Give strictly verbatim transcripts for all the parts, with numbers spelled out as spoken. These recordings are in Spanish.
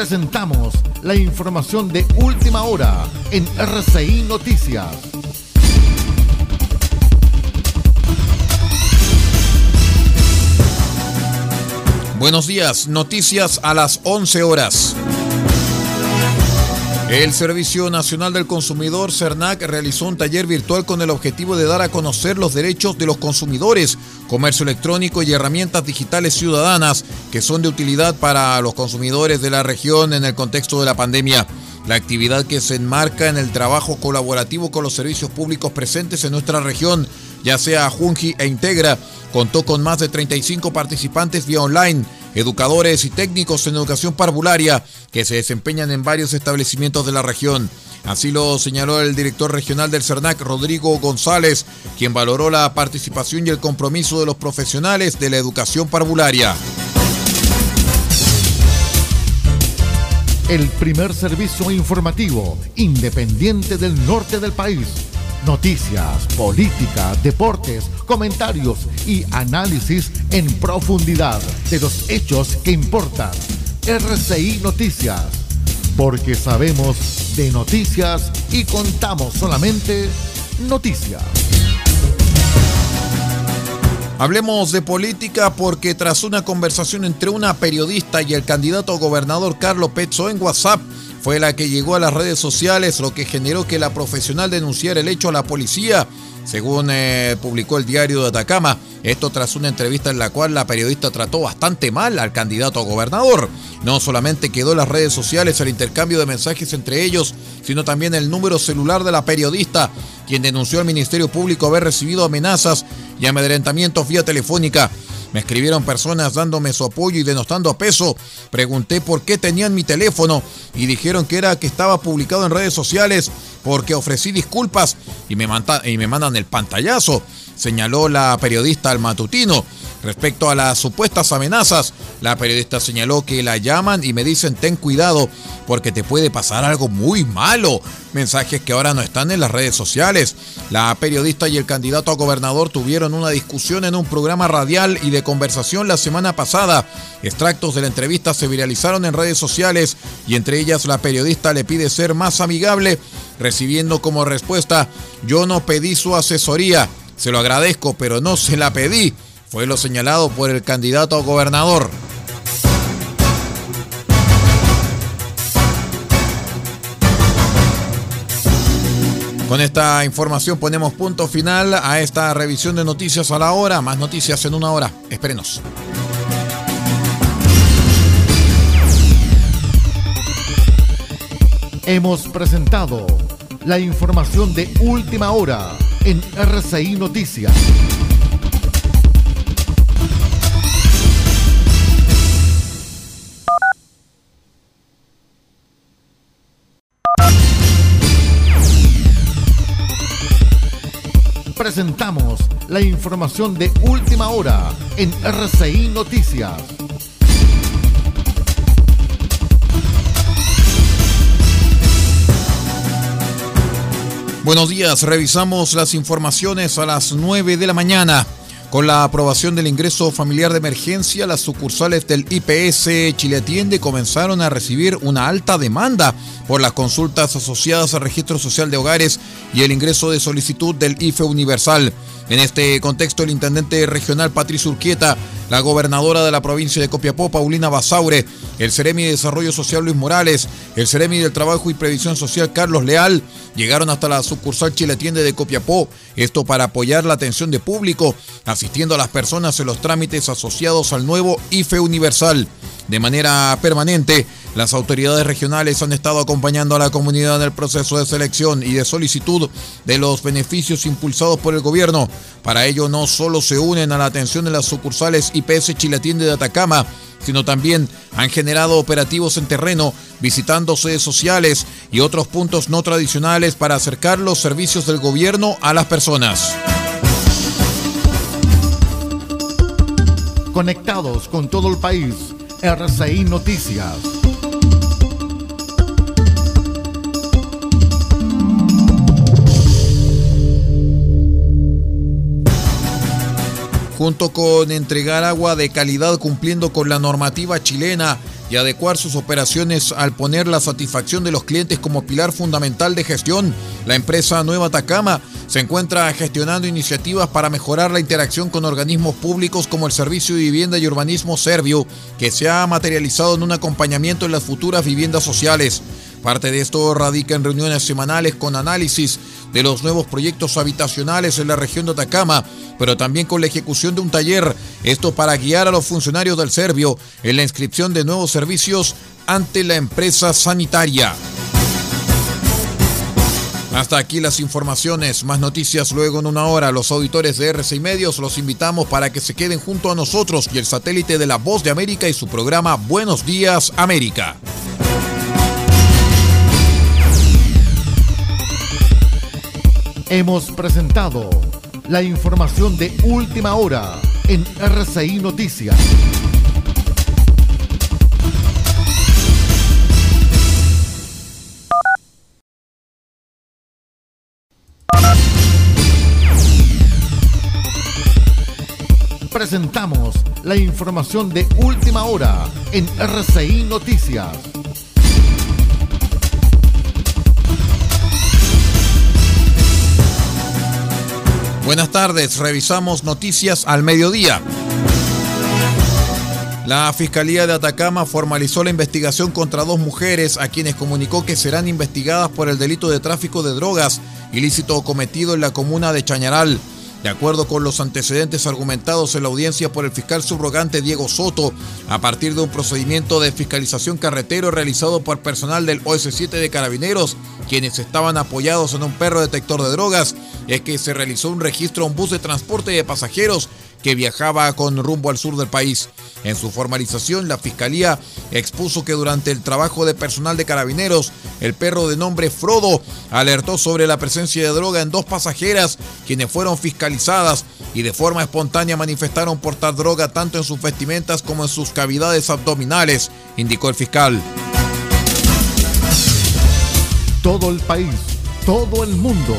presentamos la información de última hora en R C I Noticias. Buenos días, noticias a las once horas. El Servicio Nacional del Consumidor, SERNAC, realizó un taller virtual con el objetivo de dar a conocer los derechos de los consumidores, comercio electrónico y herramientas digitales ciudadanas que son de utilidad para los consumidores de la región en el contexto de la pandemia. La actividad, que se enmarca en el trabajo colaborativo con los servicios públicos presentes en nuestra región, ya sea Junji e Integra, contó con más de treinta y cinco participantes vía online, educadores y técnicos en educación parvularia que se desempeñan en varios establecimientos de la región. Así lo señaló el director regional del SERNAC, Rodrigo González, quien valoró la participación y el compromiso de los profesionales de la educación parvularia. El primer servicio informativo independiente del norte del país. Noticias, política, deportes, comentarios y análisis en profundidad de los hechos que importan. R C I Noticias, porque sabemos de noticias y contamos solamente noticias. Hablemos de política, porque tras una conversación entre una periodista y el candidato gobernador Carlos Pecho en WhatsApp, fue la que llegó a las redes sociales, lo que generó que la profesional denunciara el hecho a la policía, según eh, publicó el diario de Atacama. Esto tras una entrevista en la cual la periodista trató bastante mal al candidato a gobernador. No solamente quedó en las redes sociales el intercambio de mensajes entre ellos, sino también el número celular de la periodista, quien denunció al Ministerio Público haber recibido amenazas y amedrentamientos vía telefónica. Me escribieron personas dándome su apoyo y denostando a Pecho. Pregunté por qué tenían mi teléfono y dijeron que era que estaba publicado en redes sociales porque ofrecí disculpas y me, manda, y me mandan el pantallazo, señaló la periodista al matutino. Respecto a las supuestas amenazas, la periodista señaló que la llaman y me dicen ten cuidado porque te puede pasar algo muy malo. Mensajes que ahora no están en las redes sociales. La periodista y el candidato a gobernador tuvieron una discusión en un programa radial y de conversación la semana pasada. Extractos de la entrevista se viralizaron en redes sociales y entre ellas la periodista le pide ser más amigable, recibiendo como respuesta: yo no pedí su asesoría, se lo agradezco, pero no se la pedí. Fue lo señalado por el candidato a gobernador. Con esta información ponemos punto final a esta revisión de noticias a la hora. Más noticias en una hora. Espérenos. Hemos presentado la información de última hora en R C I Noticias. Presentamos la información de última hora en R C I Noticias. Buenos días, revisamos las informaciones a las nueve de la mañana. Con la aprobación del ingreso familiar de emergencia, las sucursales del I P S ChileAtiende comenzaron a recibir una alta demanda por las consultas asociadas al registro social de hogares y el ingreso de solicitud del I F E universal. En este contexto, el intendente regional Patricio Urquieta, la gobernadora de la provincia de Copiapó, Paulina Basaure, el Seremi de Desarrollo Social, Luis Morales, el Seremi del Trabajo y Previsión Social, Carlos Leal, llegaron hasta la sucursal ChileAtiende de Copiapó, esto para apoyar la atención de público, asistiendo a las personas en los trámites asociados al nuevo I F E universal. De manera permanente, las autoridades regionales han estado acompañando a la comunidad en el proceso de selección y de solicitud de los beneficios impulsados por el gobierno. Para ello, no solo se unen a la atención de las sucursales I P S ChileAtiende de Atacama, sino también han generado operativos en terreno, visitando sedes sociales y otros puntos no tradicionales para acercar los servicios del gobierno a las personas. Conectados con todo el país, R C I Noticias. Junto con entregar agua de calidad cumpliendo con la normativa chilena, y adecuar sus operaciones al poner la satisfacción de los clientes como pilar fundamental de gestión, la empresa Nueva Atacama se encuentra gestionando iniciativas para mejorar la interacción con organismos públicos como el Servicio de Vivienda y Urbanismo Serviu, que se ha materializado en un acompañamiento en las futuras viviendas sociales. Parte de esto radica en reuniones semanales con análisis de los nuevos proyectos habitacionales en la región de Atacama, pero también con la ejecución de un taller, esto para guiar a los funcionarios del Serviu en la inscripción de nuevos servicios ante la empresa sanitaria. Hasta aquí las informaciones, más noticias luego en una hora. Los auditores de R C I Medios los invitamos para que se queden junto a nosotros y el satélite de La Voz de América y su programa Buenos Días América. Hemos presentado la información de última hora en R C I Noticias. Presentamos la información de última hora en R C I Noticias. Buenas tardes, revisamos noticias al mediodía. La Fiscalía de Atacama formalizó la investigación contra dos mujeres a quienes comunicó que serán investigadas por el delito de tráfico de drogas ilícito cometido en la comuna de Chañaral. De acuerdo con los antecedentes argumentados en la audiencia por el fiscal subrogante Diego Soto, a partir de un procedimiento de fiscalización carretero realizado por personal del O S siete de Carabineros, quienes estaban apoyados en un perro detector de drogas, es que se realizó un registro a un bus de transporte de pasajeros que viajaba con rumbo al sur del país. En su formalización, la Fiscalía expuso que durante el trabajo de personal de Carabineros, el perro de nombre Frodo alertó sobre la presencia de droga en dos pasajeras, quienes fueron fiscalizadas y de forma espontánea manifestaron portar droga tanto en sus vestimentas como en sus cavidades abdominales, indicó el fiscal. Todo el país, todo el mundo,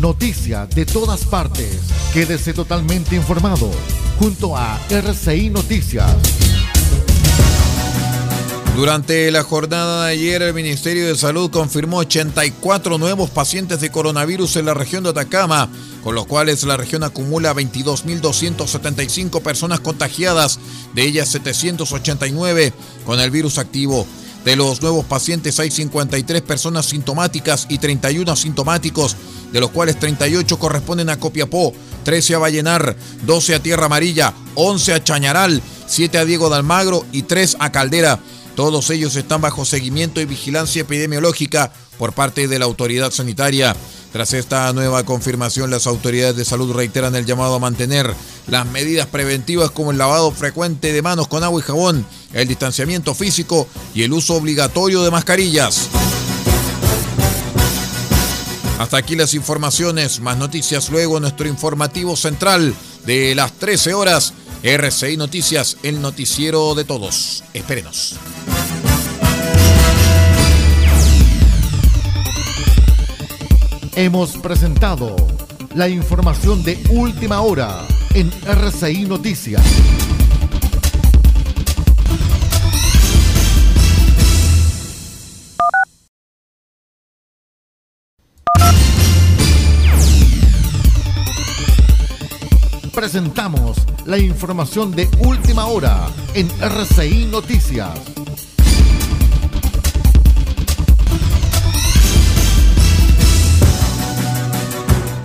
noticias de todas partes. Quédese totalmente informado junto a R C I Noticias. Durante la jornada de ayer, el Ministerio de Salud confirmó ochenta y cuatro nuevos pacientes de coronavirus en la región de Atacama, con los cuales la región acumula veintidós mil doscientas setenta y cinco personas contagiadas, de ellas setecientas ochenta y nueve con el virus activo. De los nuevos pacientes hay cincuenta y tres personas sintomáticas y treinta y uno asintomáticos, de los cuales treinta y ocho corresponden a Copiapó, trece a Vallenar, doce a Tierra Amarilla, once a Chañaral, siete a Diego de Almagro y tres a Caldera. Todos ellos están bajo seguimiento y vigilancia epidemiológica por parte de la autoridad sanitaria. Tras esta nueva confirmación, las autoridades de salud reiteran el llamado a mantener las medidas preventivas como el lavado frecuente de manos con agua y jabón, el distanciamiento físico y el uso obligatorio de mascarillas. Hasta aquí las informaciones, más noticias luego en nuestro informativo central de las trece horas. R C I Noticias, el noticiero de todos. Espérenos. Hemos presentado la información de última hora en R C I Noticias. Presentamos la información de última hora en R C I Noticias.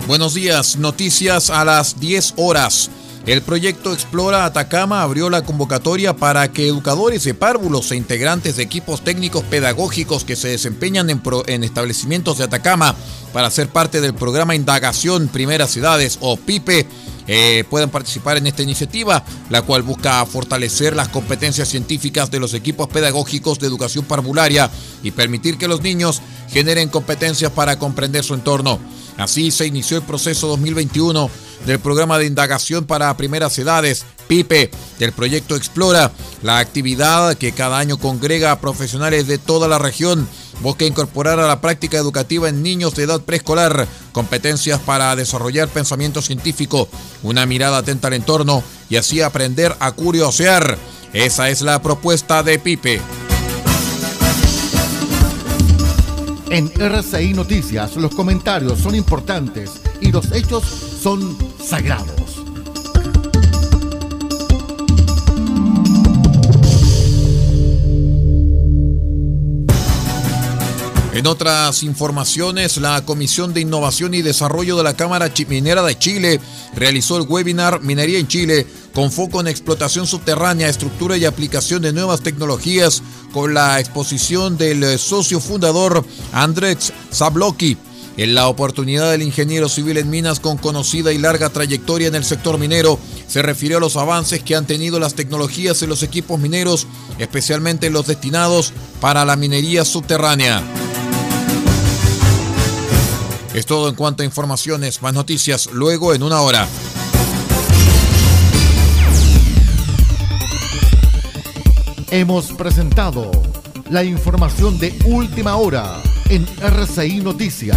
Buenos días, noticias a las diez horas. El proyecto Explora Atacama abrió la convocatoria para que educadores de párvulos e integrantes de equipos técnicos pedagógicos que se desempeñan en, pro, en establecimientos de Atacama para ser parte del programa Indagación Primeras Edades o PIPE eh, puedan participar en esta iniciativa, la cual busca fortalecer las competencias científicas de los equipos pedagógicos de educación parvularia y permitir que los niños generen competencias para comprender su entorno. Así se inició el proceso dos mil veintiuno del programa de indagación para primeras edades, PIPE, del proyecto Explora. La actividad, que cada año congrega a profesionales de toda la región, busca incorporar a la práctica educativa en niños de edad preescolar competencias para desarrollar pensamiento científico, una mirada atenta al entorno y así aprender a curiosear. Esa es la propuesta de PIPE. En R C I Noticias los comentarios son importantes y los hechos son sagrados. En otras informaciones, la Comisión de Innovación y Desarrollo de la Cámara Minera de Chile realizó el webinar Minería en Chile, con foco en explotación subterránea, estructura y aplicación de nuevas tecnologías, con la exposición del socio fundador Andrés Zabloki. En la oportunidad, del ingeniero civil en minas con conocida y larga trayectoria en el sector minero se refirió a los avances que han tenido las tecnologías en los equipos mineros, especialmente los destinados para la minería subterránea. Es todo en cuanto a informaciones, más noticias luego en una hora. Hemos presentado la información de última hora en R C I Noticias.